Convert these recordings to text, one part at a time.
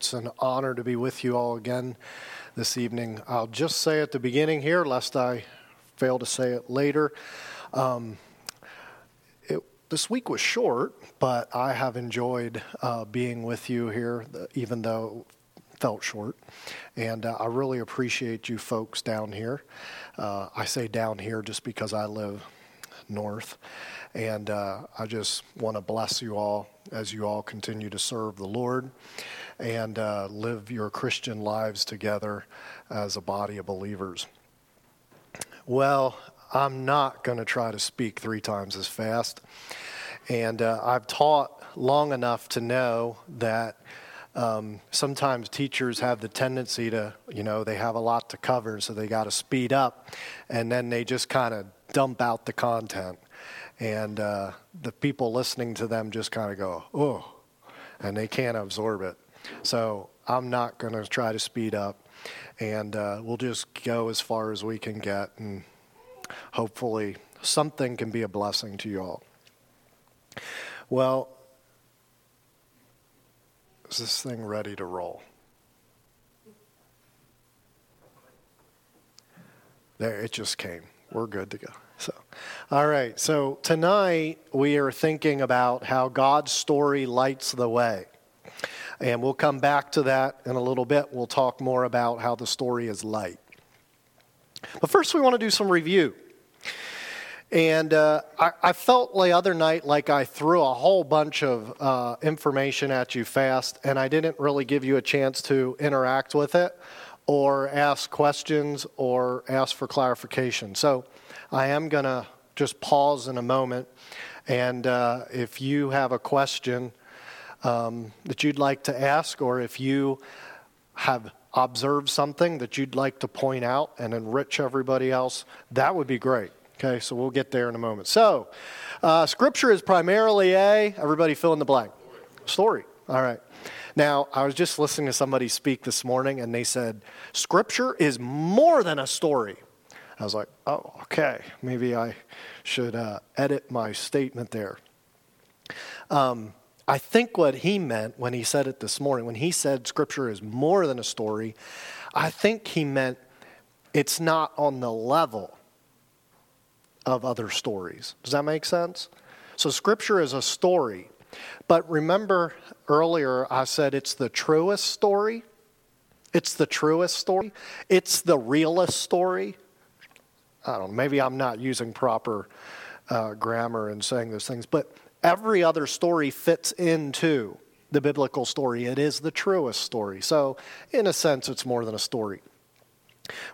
It's an honor to be with you all again this evening. I'll just say at the beginning here, lest I fail to say it later, this week was short, but I have enjoyed being with you here, even though it felt short. And I really appreciate you folks down here. I say down here just because I live north. And I just want to bless you all as you all continue to serve the Lord and live your Christian lives together as a body of believers. Well, I'm not going to try to speak 3 times as fast, and I've taught long enough to know that sometimes teachers have the tendency to, they have a lot to cover, so they got to speed up, and then they just kind of dump out the content, and the people listening to them just kind of go, oh, and they can't absorb it. So I'm not going to try to speed up, and we'll just go as far as we can get, and hopefully something can be a blessing to you all. Well, is this thing ready to roll? There, it just came. We're good to go. So, all right. So tonight we are thinking about how God's story lights the way. And we'll come back to that in a little bit. We'll talk more about how the story is light. But first, we want to do some review. And I felt the other night like I threw a whole bunch of information at you fast, and I didn't really give you a chance to interact with it or ask questions or ask for clarification. So I am going to just pause in a moment, and if you have a question that you'd like to ask, or if you have observe something that you'd like to point out and enrich everybody else, that would be great. Okay, so we'll get there in a moment. So, Scripture is primarily everybody fill in the blank. Story. All right. Now, I was just listening to somebody speak this morning, and they said, Scripture is more than a story. I was like, oh, okay. Maybe I should edit my statement there. I think what he meant when he said it this morning, when he said Scripture is more than a story, I think he meant it's not on the level of other stories. Does that make sense? So Scripture is a story. But remember earlier I said it's the truest story. It's the truest story. It's the realest story. I don't know. Maybe I'm not using proper grammar in saying those things, but every other story fits into the biblical story. It is the truest story. So, in a sense, it's more than a story.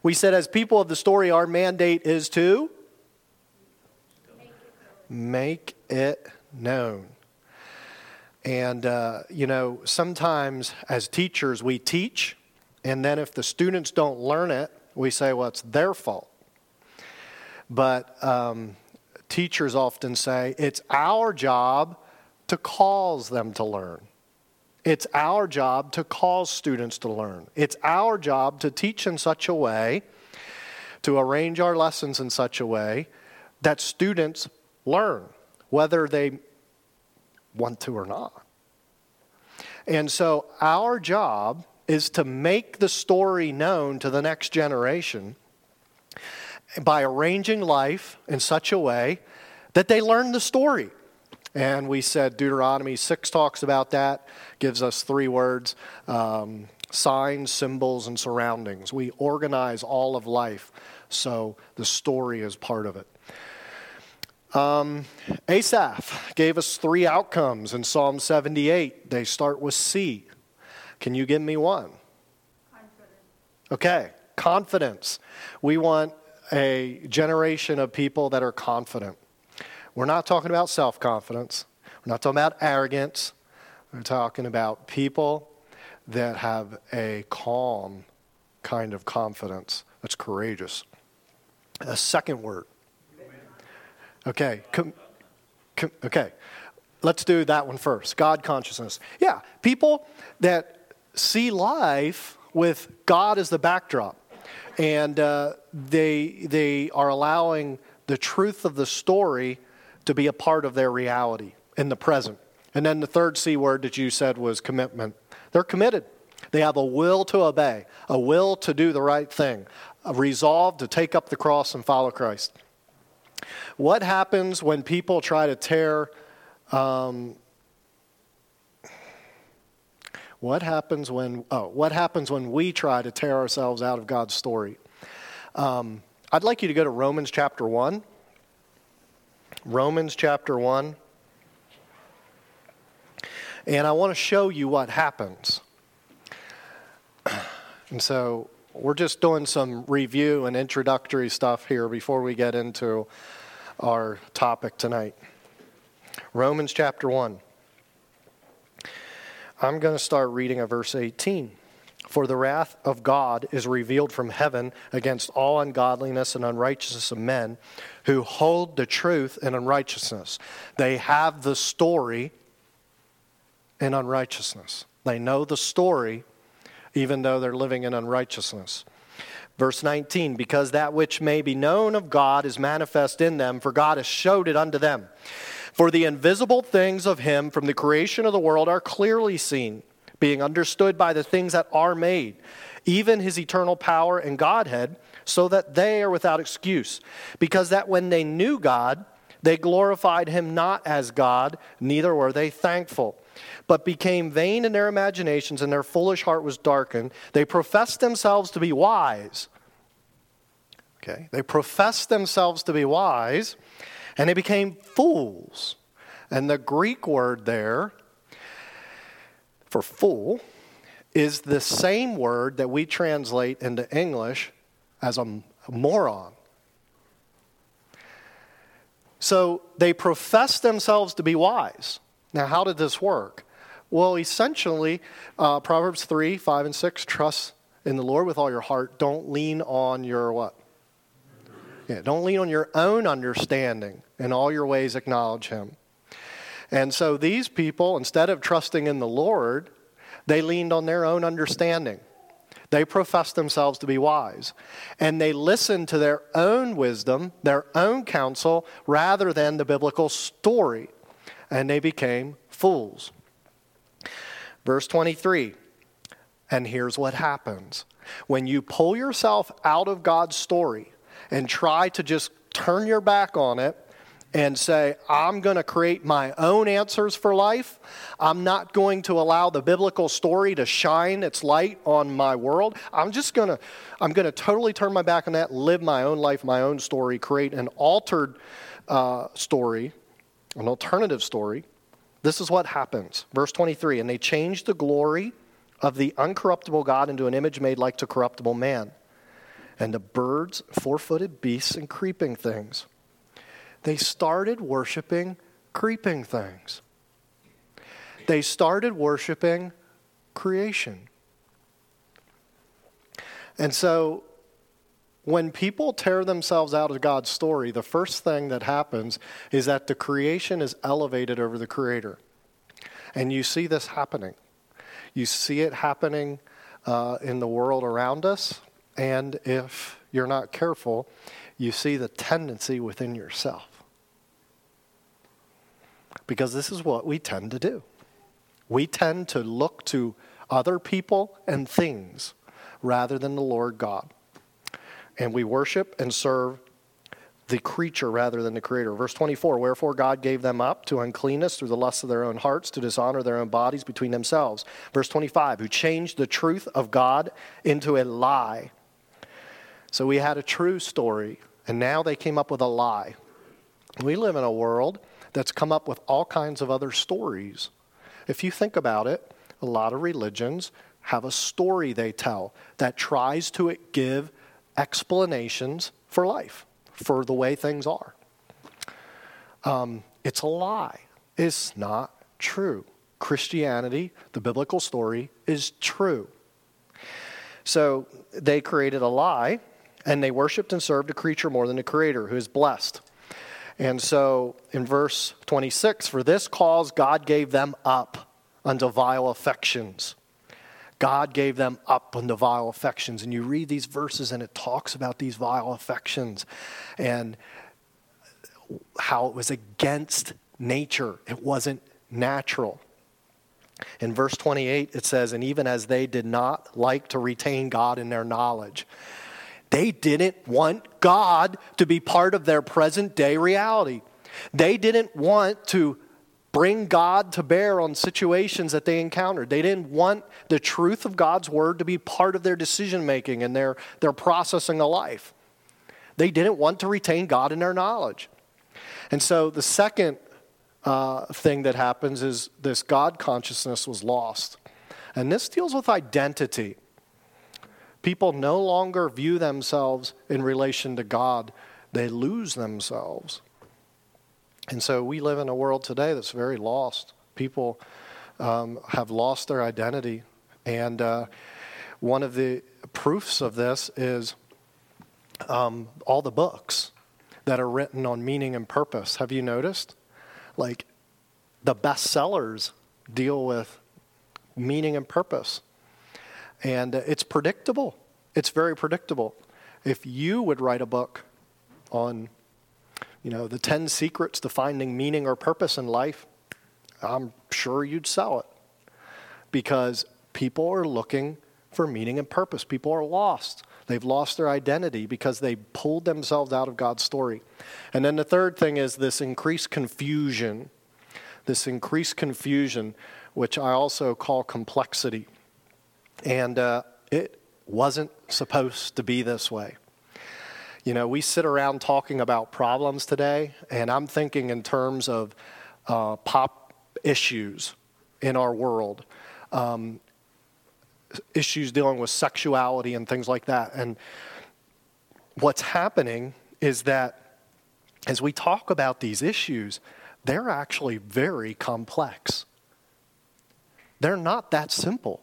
We said, as people of the story, our mandate is to make it known. And, sometimes as teachers, we teach, and then if the students don't learn it, we say, well, it's their fault. But teachers often say, it's our job to cause them to learn. It's our job to cause students to learn. It's our job to teach in such a way, to arrange our lessons in such a way that students learn, whether they want to or not. And so our job is to make the story known to the next generation by arranging life in such a way that they learn the story. And we said Deuteronomy 6 talks about that, gives us 3 words, signs, symbols, and surroundings. We organize all of life, so the story is part of it. Asaph gave us 3 outcomes in Psalm 78. They start with C. Can you give me one? Confidence. Okay, confidence. We want a generation of people that are confident. We're not talking about self-confidence. We're not talking about arrogance. We're talking about people that have a calm kind of confidence that's courageous. A second word. Okay. Okay. Let's do that one first. God consciousness. Yeah. People that see life with God as the backdrop. And they are allowing the truth of the story to be a part of their reality in the present. And then the third C word that you said was commitment. They're committed. They have a will to obey, a will to do the right thing, a resolve to take up the cross and follow Christ. What happens when people try to tear... what happens when we try to tear ourselves out of God's story? I'd like you to go to Romans chapter 1. Romans chapter 1. And I want to show you what happens. And so we're just doing some review and introductory stuff here before we get into our topic tonight. Romans chapter 1. I'm going to start reading at verse 18. For the wrath of God is revealed from heaven against all ungodliness and unrighteousness of men who hold the truth in unrighteousness. They have the story in unrighteousness. They know the story even though they're living in unrighteousness. Verse 19, because that which may be known of God is manifest in them, for God has showed it unto them. For the invisible things of him from the creation of the world are clearly seen, being understood by the things that are made, even his eternal power and Godhead, so that they are without excuse. Because that when they knew God, they glorified him not as God, neither were they thankful, but became vain in their imaginations, and their foolish heart was darkened. They professed themselves to be wise. Okay, they professed themselves to be wise, and they became fools. And the Greek word there for fool is the same word that we translate into English as a moron. So they profess themselves to be wise. Now, how did this work? Well, essentially, Proverbs 3, 5, and 6, trust in the Lord with all your heart. Don't lean on your what? Yeah, don't lean on your own understanding. In all your ways acknowledge him. And so these people, instead of trusting in the Lord, they leaned on their own understanding. They professed themselves to be wise. And they listened to their own wisdom, their own counsel, rather than the biblical story. And they became fools. Verse 23, and here's what happens. When you pull yourself out of God's story and try to just turn your back on it and say, I'm going to create my own answers for life, I'm not going to allow the biblical story to shine its light on my world, I'm going to totally turn my back on that, live my own life, my own story, create an altered story, an alternative story. This is what happens. Verse 23, and they changed the glory of the uncorruptible God into an image made like to corruptible man, and the birds, four-footed beasts, and creeping things. They started worshiping creeping things. They started worshiping creation. And so when people tear themselves out of God's story, the first thing that happens is that the creation is elevated over the creator. And you see this happening. You see it happening in the world around us. And if you're not careful, you see the tendency within yourself. Because this is what we tend to do. We tend to look to other people and things rather than the Lord God. And we worship and serve the creature rather than the creator. Verse 24, wherefore God gave them up to uncleanness through the lust of their own hearts, to dishonor their own bodies between themselves. Verse 25, who changed the truth of God into a lie. So we had a true story, and now they came up with a lie. We live in a world that's come up with all kinds of other stories. If you think about it, a lot of religions have a story they tell that tries to give explanations for life, for the way things are. It's a lie. It's not true. Christianity, the biblical story, is true. So they created a lie, and they worshiped and served a creature more than a creator who is blessed. And so in verse 26, for this cause God gave them up unto vile affections. God gave them up unto vile affections. And you read these verses, and it talks about these vile affections and how it was against nature. It wasn't natural. In verse 28, it says, and even as they did not like to retain God in their knowledge. They didn't want God to be part of their present day reality. They didn't want to bring God to bear on situations that they encountered. They didn't want the truth of God's word to be part of their decision making and their processing of life. They didn't want to retain God in their knowledge. And so the second thing that happens is this God consciousness was lost. And this deals with identity. People no longer view themselves in relation to God. They lose themselves. And so we live in a world today that's very lost. People have lost their identity. And one of the proofs of this is all the books that are written on meaning and purpose. Have you noticed? Like, the bestsellers deal with meaning and purpose. And it's predictable. It's very predictable. If you would write a book on the 10 secrets to finding meaning or purpose in life, I'm sure you'd sell it. Because people are looking for meaning and purpose. People are lost. They've lost their identity because they pulled themselves out of God's story. And then the third thing is this increased confusion. This increased confusion, which I also call complexity. And it wasn't supposed to be this way. You know, we sit around talking about problems today, and I'm thinking in terms of pop issues in our world, issues dealing with sexuality and things like that. And what's happening is that as we talk about these issues, they're actually very complex. They're not that simple.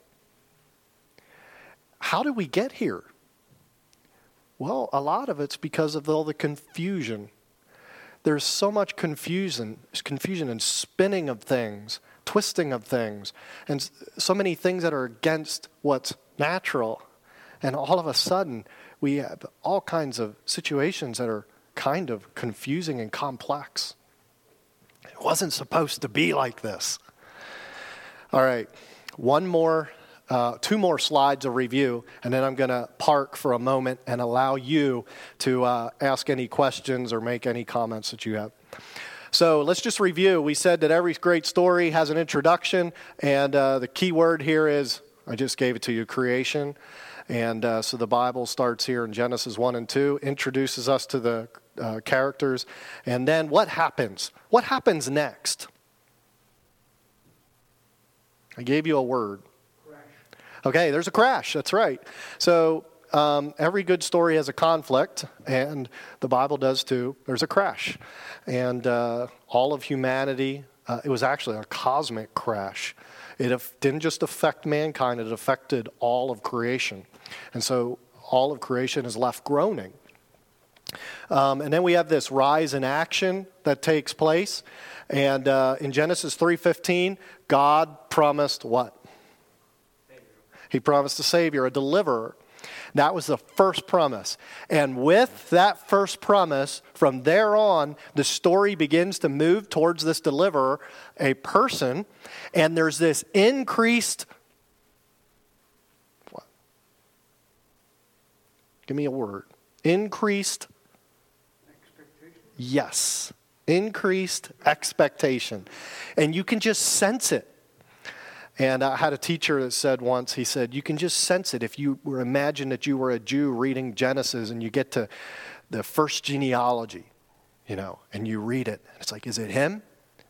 How did we get here? Well, a lot of it's because of all the confusion. There's so much confusion and spinning of things, twisting of things, and so many things that are against what's natural. And all of a sudden, we have all kinds of situations that are kind of confusing and complex. It wasn't supposed to be like this. All right, two more slides of review, and then I'm going to park for a moment and allow you to ask any questions or make any comments that you have. So let's just review. We said that every great story has an introduction, and the key word here is, I just gave it to you, creation. And so the Bible starts here in Genesis 1 and 2, introduces us to the characters, and then what happens? What happens next? I gave you a word. Okay, there's a crash. That's right. So every good story has a conflict, and the Bible does too. There's a crash. And all of humanity, it was actually a cosmic crash. It didn't just affect mankind. It affected all of creation. And so all of creation is left groaning. And then we have this rise in action that takes place. And in Genesis 3:15, God promised what? He promised a Savior, a deliverer. That was the first promise. And with that first promise, from there on, the story begins to move towards this deliverer, a person, and there's this increased... What? Give me a word. Increased... Expectation? Yes. Increased expectation. And you can just sense it. And I had a teacher that said once, he said, you can just sense it. If you were imagine that you were a Jew reading Genesis and you get to the first genealogy, and you read it. And it's like, is it him?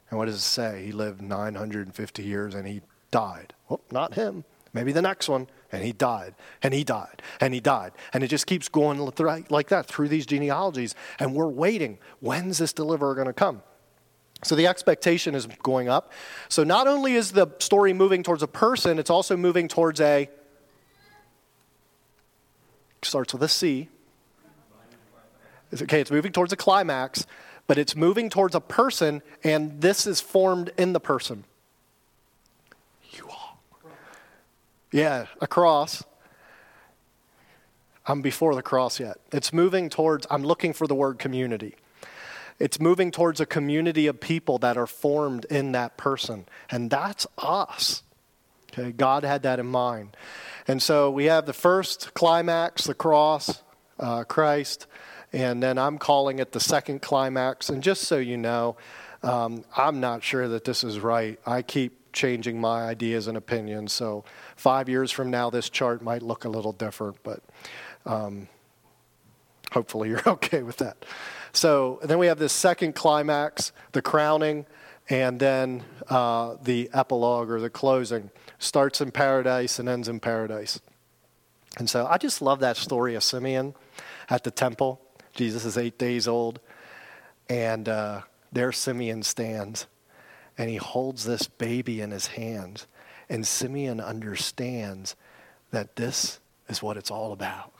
And what does it say? He lived 950 years and he died. Well, not him. Maybe the next one. And he died. And he died. And he died. And it just keeps going like that through these genealogies. And we're waiting. When's this deliverer going to come? So the expectation is going up. So not only is the story moving towards a person, it's also moving towards a, starts with a C. Okay, it's moving towards a climax, but it's moving towards a person, and this is formed in the person. You all. Yeah, a cross. I'm before the cross yet. It's moving towards, I'm looking for the word community. It's moving towards a community of people that are formed in that person. And that's us. Okay, God had that in mind. And so we have the first climax, the cross, Christ, and then I'm calling it the second climax. And just so you know, I'm not sure that this is right. I keep changing my ideas and opinions. So 5 years from now, this chart might look a little different, but hopefully you're okay with that. So then we have this second climax, the crowning, and then the epilogue or the closing. Starts in paradise and ends in paradise. And so I just love that story of Simeon at the temple. Jesus is 8 days old, and there Simeon stands, and he holds this baby in his hands, and Simeon understands that this is what it's all about.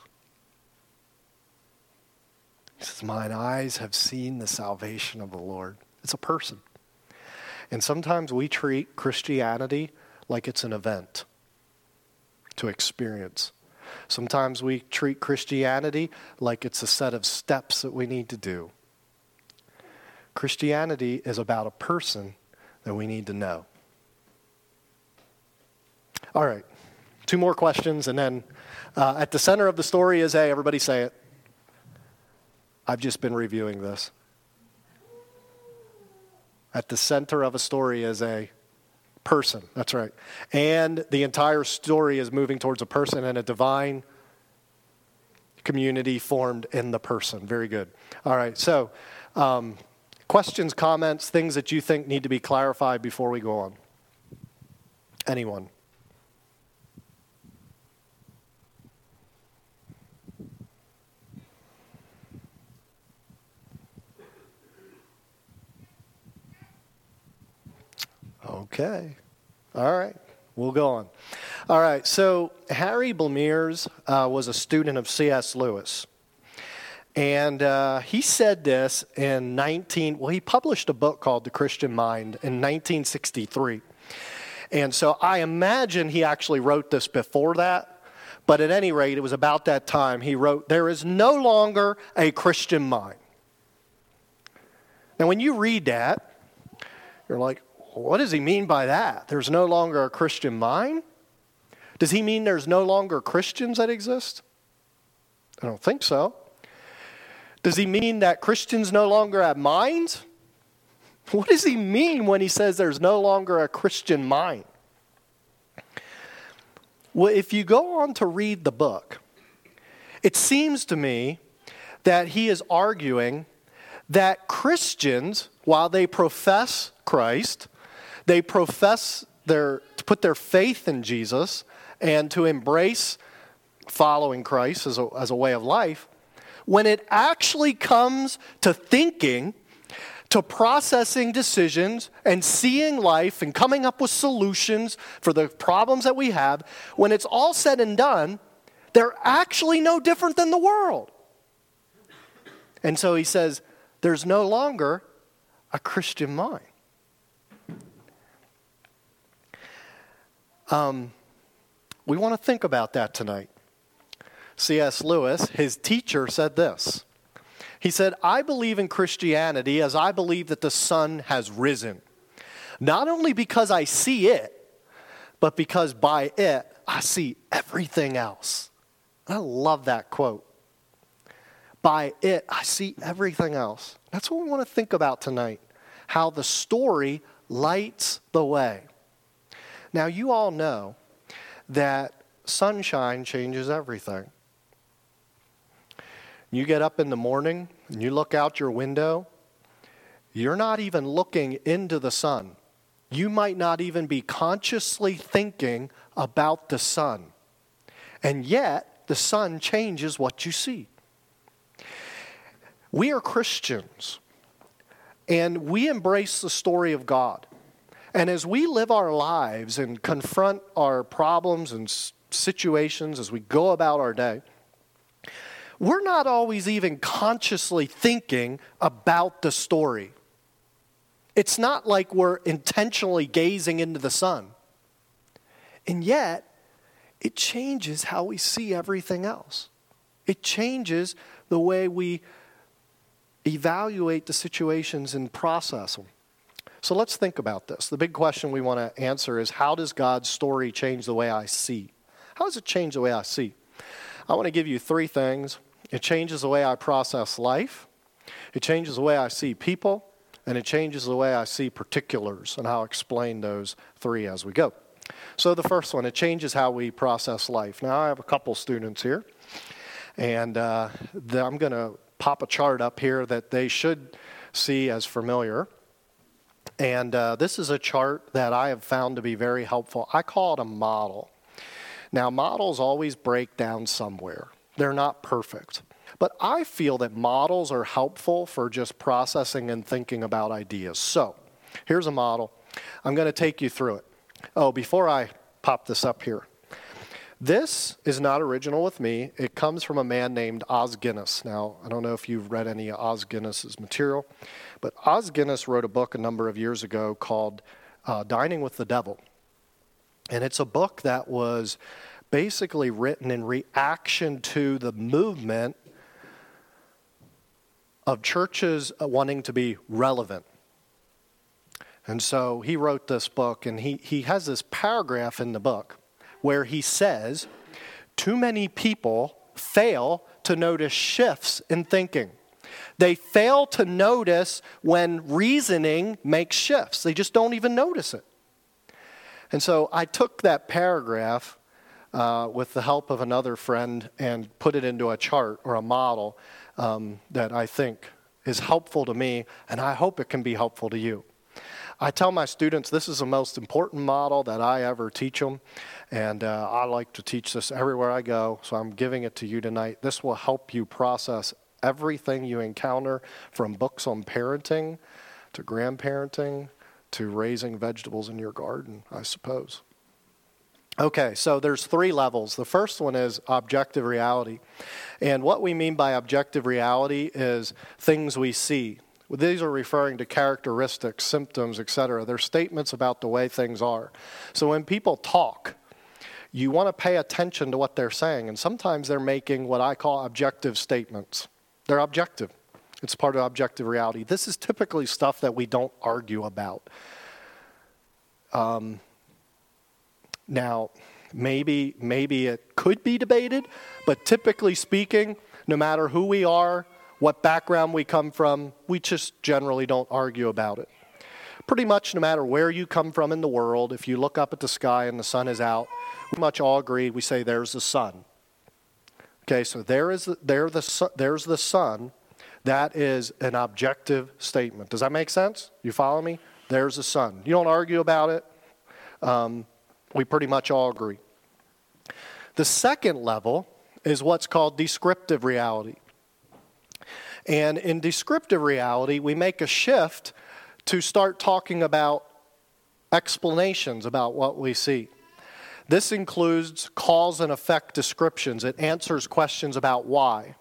He says, "Mine eyes have seen the salvation of the Lord." It's a person. And sometimes we treat Christianity like it's an event to experience. Sometimes we treat Christianity like it's a set of steps that we need to do. Christianity is about a person that we need to know. All right, two more questions, and then at the center of the story is, hey, everybody say it. I've just been reviewing this. At the center of a story is a person, that's right. And the entire story is moving towards a person and a divine community formed in the person. Very good. All right, so questions, comments, things that you think need to be clarified before we go on. Anyone? Okay. All right. We'll go on. All right. So Harry Blamiers was a student of C.S. Lewis. And he said this in he published a book called The Christian Mind in 1963. And so I imagine he actually wrote this before that. But at any rate, it was about that time he wrote, "There is no longer a Christian mind." Now, when you read that, you're like, what does he mean by that? There's no longer a Christian mind? Does he mean there's no longer Christians that exist? I don't think so. Does he mean that Christians no longer have minds? What does he mean when he says there's no longer a Christian mind? Well, if you go on to read the book, it seems to me that he is arguing that Christians, while they profess Christ, they profess to put their faith in Jesus and to embrace following Christ as a way of life, when it actually comes to thinking, to processing decisions and seeing life and coming up with solutions for the problems that we have, when it's all said and done, they're actually no different than the world. And so he says, there's no longer a Christian mind. We want to think about that tonight. C.S. Lewis, his teacher, said this. He said, "I believe in Christianity as I believe that the sun has risen, not only because I see it, but because by it I see everything else." I love that quote. By it, I see everything else. That's what we want to think about tonight, how the story lights the way. Now, you all know that sunshine changes everything. You get up in the morning and you look out your window. You're not even looking into the sun. You might not even be consciously thinking about the sun. And yet, the sun changes what you see. We are Christians, and we embrace the story of God. And as we live our lives and confront our problems and situations as we go about our day, we're not always even consciously thinking about the story. It's not like we're intentionally gazing into the sun. And yet, it changes how we see everything else. It changes the way we evaluate the situations and process them. So let's think about this. The big question we want to answer is, how does God's story change the way I see? How does it change the way I see? I want to give you three things. It changes the way I process life. It changes the way I see people. And it changes the way I see particulars. And I'll explain those three as we go. So the first one, it changes how we process life. Now, I have a couple students here. And I'm going to pop a chart up here that they should see as familiar. And this is a chart that I have found to be very helpful. I call it a model. Now, models always break down somewhere. They're not perfect. But I feel that models are helpful for just processing and thinking about ideas. So here's a model. I'm going to take you through it. Oh, before I pop this up here. This is not original with me. It comes from a man named Os Guinness. Now, I don't know if you've read any of Os Guinness's material, but Os Guinness wrote a book a number of years ago called Dining with the Devil. And it's a book that was basically written in reaction to the movement of churches wanting to be relevant. And so he wrote this book, and he has this paragraph in the book where he says, too many people fail to notice shifts in thinking. They fail to notice when reasoning makes shifts. They just don't even notice it. And so I took that paragraph with the help of another friend and put it into a chart or a model that I think is helpful to me, and I hope it can be helpful to you. I tell my students this is the most important model that I ever teach them, and I like to teach this everywhere I go, so I'm giving it to you tonight. This will help you process everything you encounter, from books on parenting to grandparenting to raising vegetables in your garden, I suppose. Okay, so there's three levels. The first one is objective reality. And what we mean by objective reality is things we see. These are referring to characteristics, symptoms, etc. They're statements about the way things are. So when people talk, you want to pay attention to what they're saying. And sometimes they're making what I call objective statements. They're objective. It's part of objective reality. This is typically stuff that we don't argue about. Now, maybe it could be debated, but typically speaking, no matter who we are, what background we come from, we just generally don't argue about it. Pretty much no matter where you come from in the world, if you look up at the sky and the sun is out, we pretty much all agree, we say there's the sun. Okay, so there's the sun. That is an objective statement. Does that make sense? You follow me? There's the sun. You don't argue about it. We pretty much all agree. The second level is what's called descriptive reality. And in descriptive reality, we make a shift to start talking about explanations about what we see. This includes cause and effect descriptions. It answers questions about why.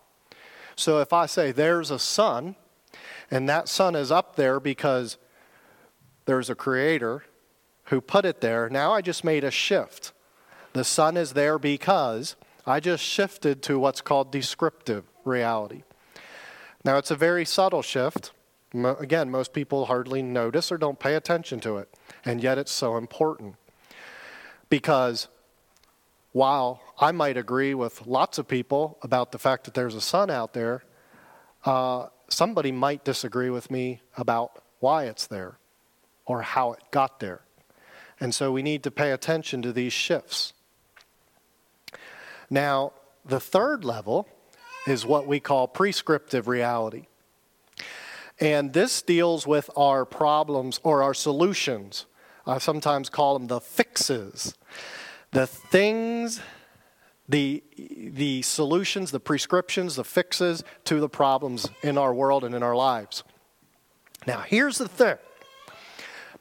So if I say there's a sun, and that sun is up there because there's a creator who put it there, now I just made a shift. The sun is there because I just shifted to what's called descriptive reality. Now, it's a very subtle shift. Again, most people hardly notice or don't pay attention to it, and yet it's so important. Because while I might agree with lots of people about the fact that there's a sun out there, somebody might disagree with me about why it's there or how it got there. And so we need to pay attention to these shifts. Now, the third level is what we call prescriptive reality. And this deals with our problems or our solutions. I sometimes call them the fixes. The things, the solutions, the prescriptions, the fixes to the problems in our world and in our lives. Now, here's the thing.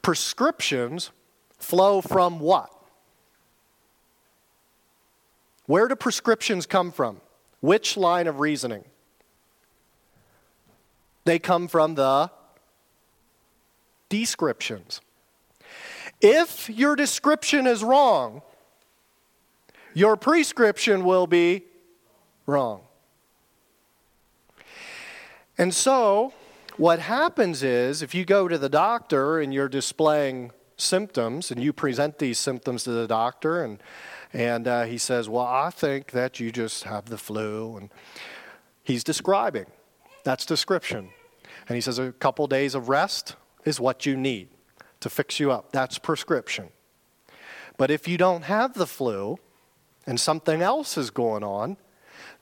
Prescriptions flow from what? Where do prescriptions come from? Which line of reasoning? They come from the descriptions. If your description is wrong, your prescription will be wrong. And so, What happens is, if you go to the doctor and you're displaying symptoms, and you present these symptoms to the doctor, and he says, well, I think that you just have the flu, and he's describing. That's description. And he says a couple days of rest is what you need to fix you up. That's prescription. But if you don't have the flu and something else is going on,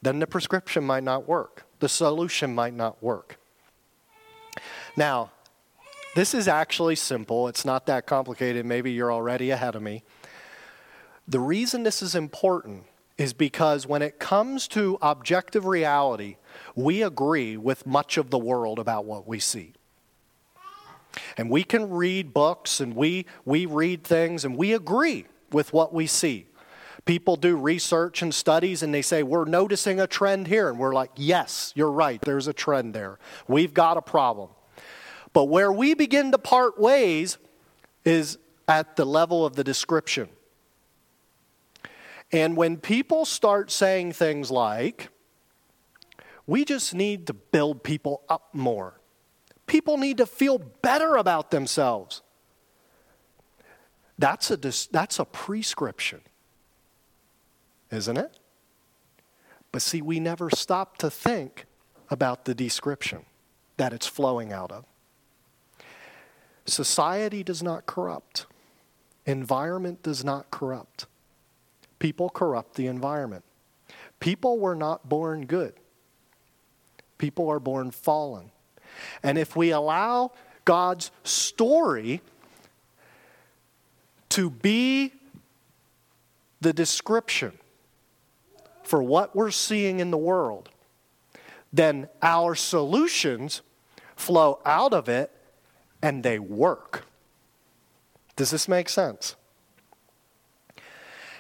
then the prescription might not work. The solution might not work. Now, this is actually simple. It's not that complicated. Maybe you're already ahead of me. The reason this is important is because when it comes to objective reality, we agree with much of the world about what we see. And we can read books, and we read things, and we agree with what we see. People do research and studies, and they say, we're noticing a trend here. And we're like, yes, you're right. There's a trend there. We've got a problem. But where we begin to part ways is at the level of the description. And when people start saying things like, we just need to build people up more. People need to feel better about themselves. That's a prescription, isn't it? But see, we never stop to think about the description that it's flowing out of. Society does not corrupt. Environment does not corrupt. People corrupt the environment. People were not born good. People are born fallen. And if we allow God's story to be the description for what we're seeing in the world, then our solutions flow out of it and they work. Does this make sense?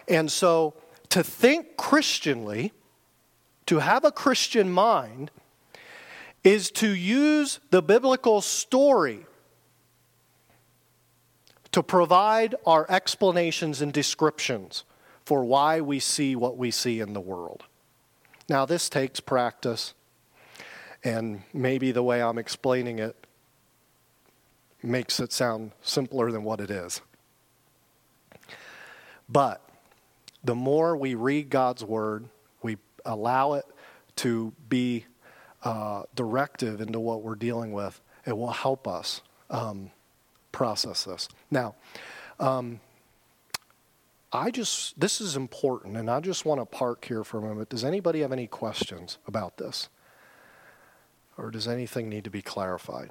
And so to think Christianly, to have a Christian mind, is to use the biblical story to provide our explanations and descriptions for why we see what we see in the world. Now, this takes practice, and maybe the way I'm explaining it makes it sound simpler than what it is. But the more we read God's Word, we allow it to be directive into what we're dealing with, it will help us process this. Now, this is important, and I just want to park here for a moment. Does anybody have any questions about this? Or does anything need to be clarified?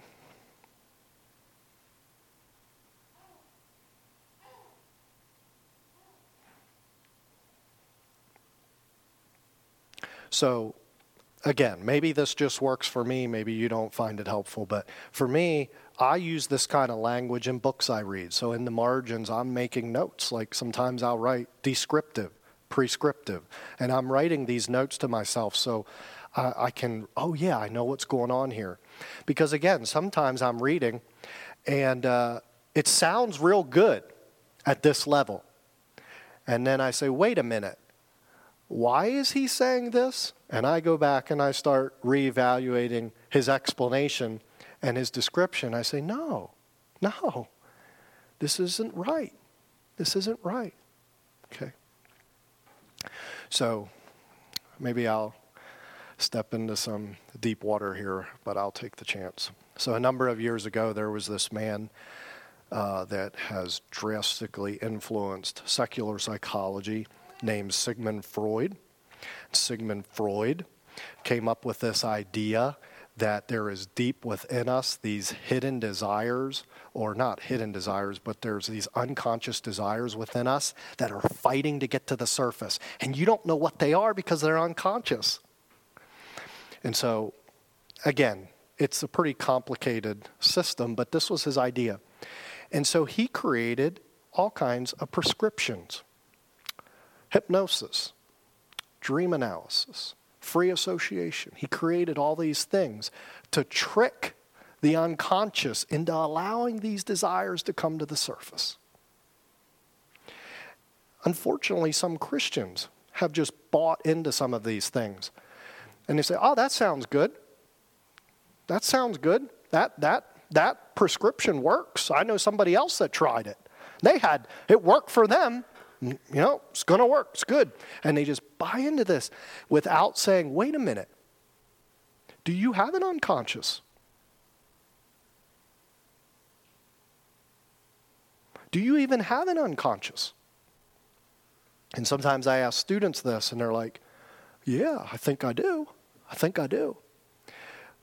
So, again, maybe this just works for me, maybe you don't find it helpful, but for me, I use this kind of language in books I read. So in the margins, I'm making notes. Like sometimes I'll write descriptive, prescriptive, and I'm writing these notes to myself so I can, I know what's going on here. Because again, sometimes I'm reading and it sounds real good at this level. And then I say, wait a minute. Why is he saying this? And I go back and I start reevaluating his explanation and his description. I say, no, this isn't right. This isn't right. Okay. So maybe I'll step into some deep water here, but I'll take the chance. So a number of years ago, there was this man that has drastically influenced secular psychology named Sigmund Freud. Sigmund Freud came up with this idea that there is deep within us these hidden desires, or not hidden desires, but there's these unconscious desires within us that are fighting to get to the surface. And you don't know what they are because they're unconscious. And so, again, it's a pretty complicated system, but this was his idea. And so he created all kinds of prescriptions. Hypnosis, dream analysis, free association. He created all these things to trick the unconscious into allowing these desires to come to the surface. Unfortunately, some Christians have just bought into some of these things. And they say, that sounds good. that prescription works. I know somebody else that tried it. They had, it worked for them. You know, it's going to work. It's good. And they just buy into this without saying, wait a minute. Do you have an unconscious? Do you even have an unconscious? And sometimes I ask students this, and they're like, yeah, I think I do.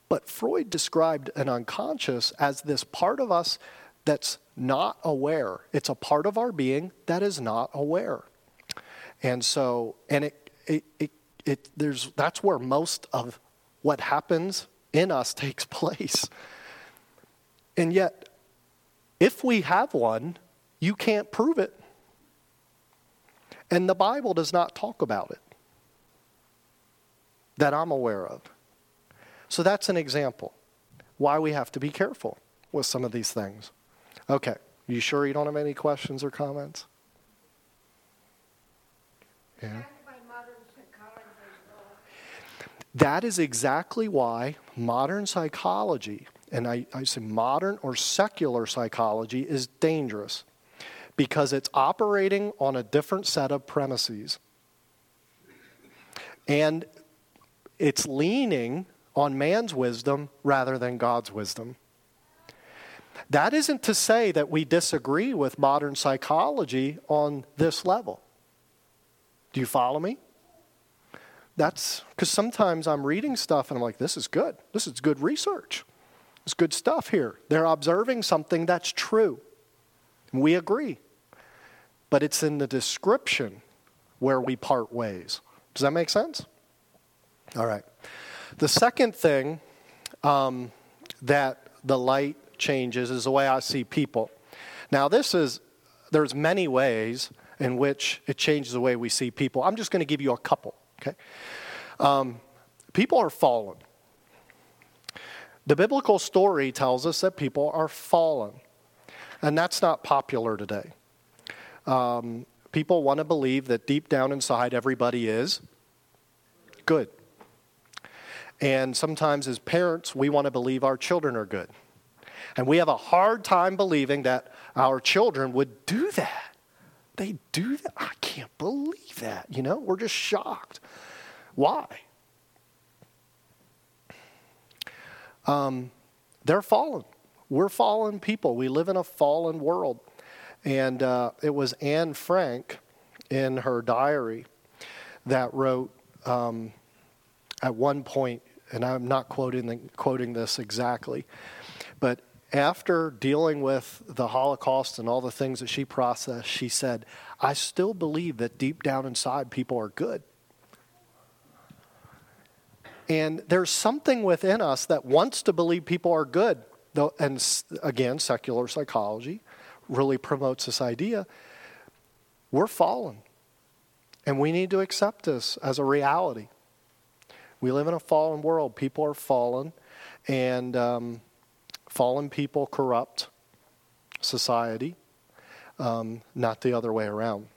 But Freud described an unconscious as this part of us that's not aware. It's a part of our being that is not aware. And so, and that's where most of what happens in us takes place. And yet, if we have one, you can't prove it. And the Bible does not talk about it that I'm aware of. So that's an example why we have to be careful with some of these things. Okay, you sure you don't have any questions or comments? Yeah. That is exactly why modern psychology, and I say modern or secular psychology, is dangerous, because it's operating on a different set of premises. And it's leaning on man's wisdom rather than God's wisdom. That isn't to say that we disagree with modern psychology on this level. Do you follow me? That's because sometimes I'm reading stuff and I'm like, this is good. This is good research. It's good stuff here. They're observing something that's true. And we agree. But it's in the description where we part ways. Does that make sense? All right. The second thing that the light changes is the way I see people. Now, there's many ways in which it changes the way we see people. I'm just going to give you a couple, okay? People are fallen. The biblical story tells us that people are fallen, and that's not popular today. People want to believe that deep down inside everybody is good. And sometimes as parents, we want to believe our children are good. And we have a hard time believing that our children would do that. They do that? I can't believe that. You know, we're just shocked. Why? They're fallen. We're fallen people. We live in a fallen world. And it was Anne Frank in her diary that wrote... at one point, and I'm not quoting this exactly, but after dealing with the Holocaust and all the things that she processed, she said, I still believe that deep down inside people are good. And there's something within us that wants to believe people are good. And again, secular psychology really promotes this idea. We're fallen, and we need to accept this as a reality. We live in a fallen world. People are fallen, and fallen people corrupt society, not the other way around.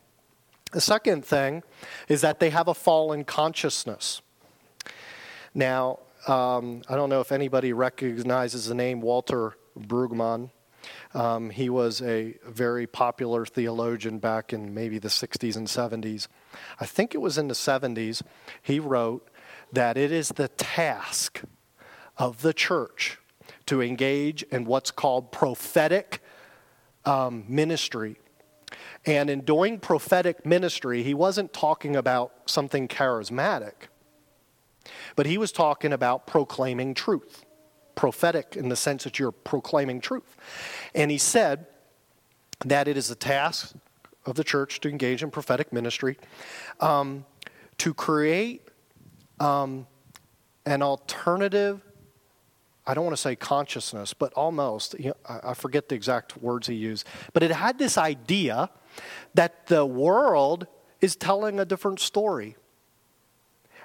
The second thing is that they have a fallen consciousness. Now, I don't know if anybody recognizes the name Walter Brueggemann. He was a very popular theologian back in maybe the 60s and 70s. I think it was in the 70s. He wrote that it is the task of the church to engage in what's called prophetic ministry. And in doing prophetic ministry, he wasn't talking about something charismatic, but he was talking about proclaiming truth. Prophetic in the sense that you're proclaiming truth. And he said that it is the task of the church to engage in prophetic ministry, to create an alternative, I don't want to say consciousness, but almost, you know, I forget the exact words he used, but it had this idea that the world is telling a different story.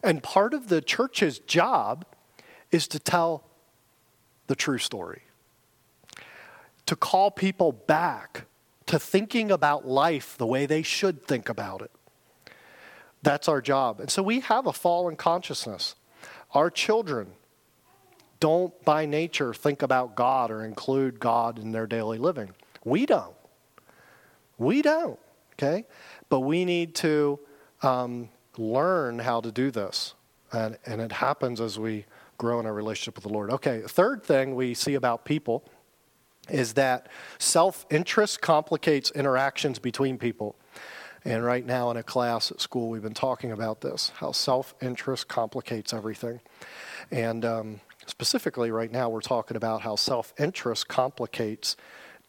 And part of the church's job is to tell the true story, to call people back to thinking about life the way they should think about it. That's our job. And so we have a fallen consciousness. Our children don't by nature think about God or include God in their daily living. We don't. We don't, okay? But we need to learn how to do this. And it happens as we grow in our relationship with the Lord. Okay, third thing we see about people is that self-interest complicates interactions between people. And right now in a class at school, we've been talking about this, how self-interest complicates everything. And specifically right now, we're talking about how self-interest complicates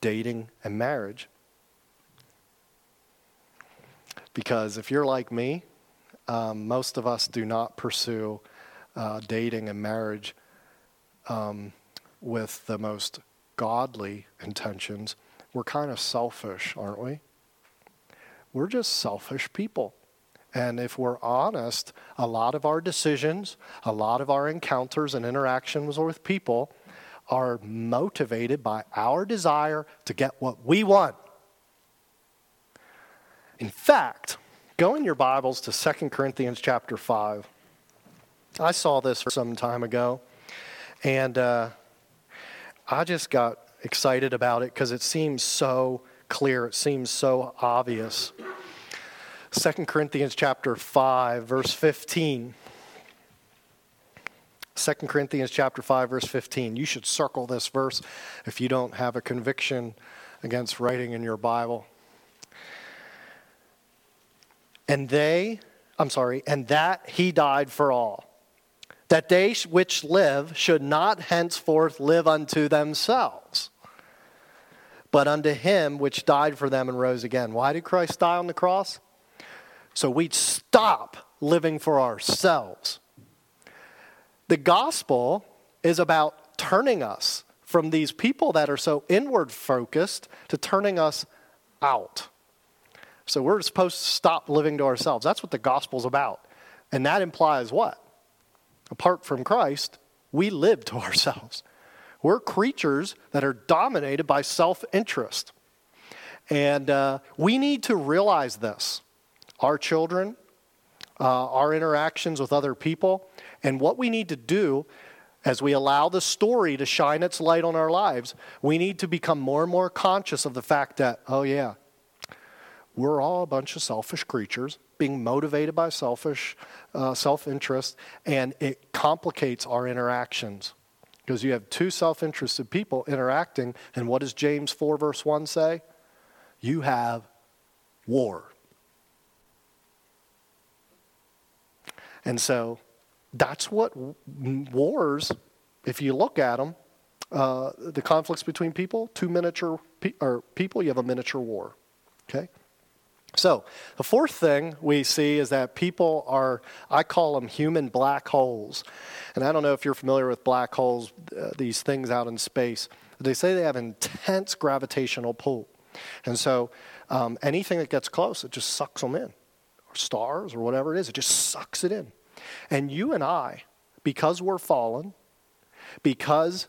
dating and marriage. Because if you're like me, most of us do not pursue dating and marriage with the most godly intentions. We're kind of selfish, aren't we? We're just selfish people. And if we're honest, a lot of our decisions, a lot of our encounters and interactions with people are motivated by our desire to get what we want. In fact, go in your Bibles to 2 Corinthians chapter 5. I saw this some time ago, and I just got excited about it because it seems so clear. It seems so obvious. 2 Corinthians chapter 5, verse 15. 2 Corinthians chapter 5, verse 15. You should circle this verse if you don't have a conviction against writing in your Bible. And that he died for all, that they which live should not henceforth live unto themselves, but unto him which died for them and rose again. Why did Christ die on the cross? So we'd stop living for ourselves. The gospel is about turning us from these people that are so inward focused to turning us out. So we're supposed to stop living to ourselves. That's what the gospel's about. And that implies what? Apart from Christ, we live to ourselves. We're creatures that are dominated by self-interest. And we need to realize this. Our children, our interactions with other people, and what we need to do as we allow the story to shine its light on our lives, we need to become more and more conscious of the fact that, oh yeah, we're all a bunch of selfish creatures being motivated by self-interest, and it complicates our interactions because you have two self-interested people interacting, and what does James 4 verse 1 say? You have war. And so that's what wars, if you look at them, the conflicts between people, two miniature people, you have a miniature war, okay? So the fourth thing we see is that people are, I call them human black holes. And I don't know if you're familiar with black holes, these things out in space. They say they have intense gravitational pull. And so anything that gets close, it just sucks them in. Or stars or whatever it is, it just sucks it in. And you and I, because we're fallen, because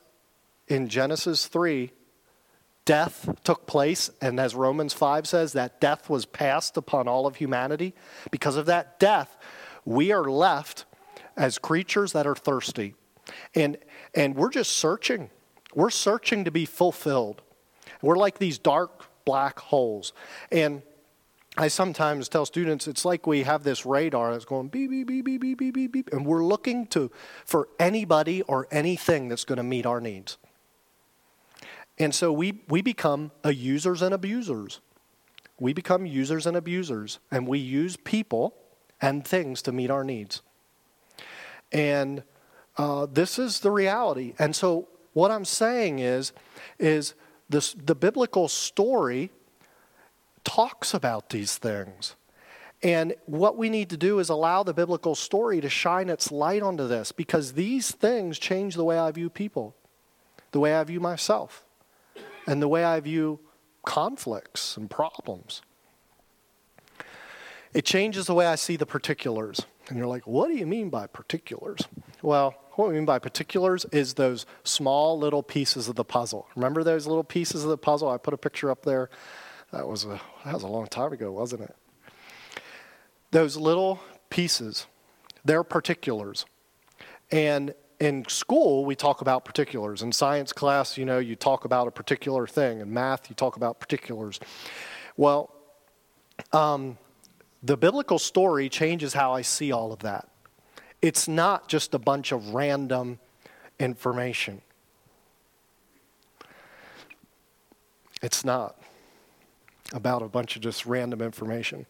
in Genesis 3, death took place, and as Romans 5 says, that death was passed upon all of humanity. Because of that death, we are left as creatures that are thirsty. And we're just searching. We're searching to be fulfilled. We're like these dark black holes. And I sometimes tell students, it's like we have this radar that's going beep, beep, beep, beep, beep, beep, beep, beep. And we're looking for anybody or anything that's going to meet our needs. And so we become users and abusers. We become users and abusers, and we use people and things to meet our needs. And this is the reality. And so what I'm saying is this, the biblical story talks about these things. And what we need to do is allow the biblical story to shine its light onto this, because these things change the way I view people, the way I view myself, and the way I view conflicts and problems. It changes the way I see the particulars. And you're like, what do you mean by particulars? Well, what we mean by particulars is those small little pieces of the puzzle. Remember those little pieces of the puzzle? I put a picture up there. That was a long time ago, wasn't it? Those little pieces, they're particulars. And in school, we talk about particulars. In science class, you know, you talk about a particular thing. In math, you talk about particulars. Well, the biblical story changes how I see all of that. It's not just a bunch of random information. It's not about a bunch of just random information.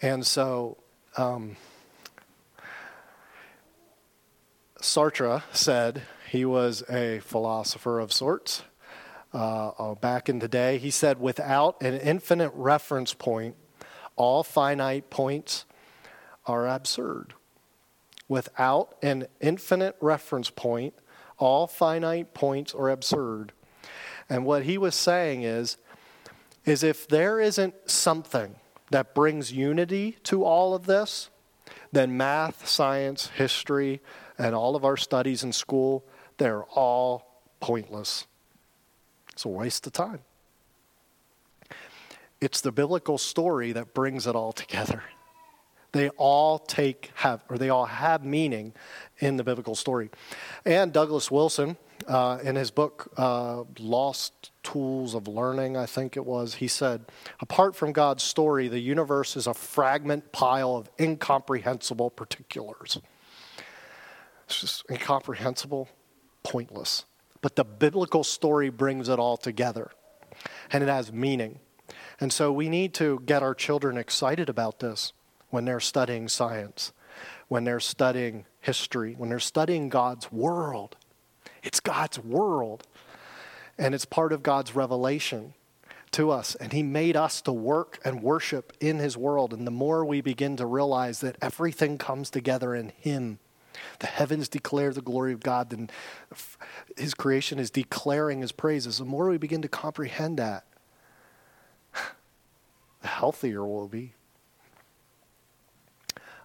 And so... Sartre said, he was a philosopher of sorts back in the day. He said, without an infinite reference point, all finite points are absurd. Without an infinite reference point, all finite points are absurd. And what he was saying is if there isn't something that brings unity to all of this, then math, science, history, and all of our studies in school, they're all pointless. It's a waste of time. It's the biblical story that brings it all together. They all have meaning in the biblical story. And Douglas Wilson, in his book, Lost Tools of Learning, I think it was, he said, apart from God's story, the universe is a fragment pile of incomprehensible particulars. It's just incomprehensible, pointless. But the biblical story brings it all together, and it has meaning. And so we need to get our children excited about this when they're studying science, when they're studying history, when they're studying God's world. It's God's world, and it's part of God's revelation to us. And he made us to work and worship in his world. And the more we begin to realize that everything comes together in him, the heavens declare the glory of God, and his creation is declaring his praises. The more we begin to comprehend that, the healthier we'll be.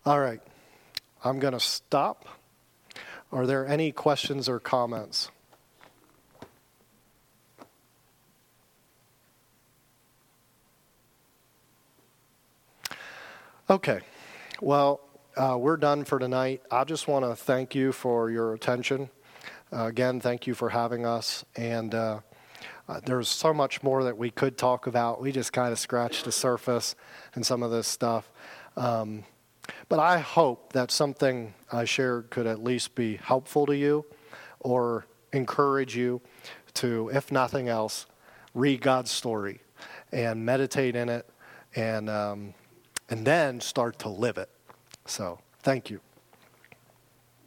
All right, I'm going to stop. Are there any questions or comments? Okay, well... we're done for tonight. I just want to thank you for your attention. Again, thank you for having us. And there's so much more that we could talk about. We just kind of scratched the surface in some of this stuff. But I hope that something I shared could at least be helpful to you or encourage you to, if nothing else, read God's story and meditate in it and then start to live it. So, thank you.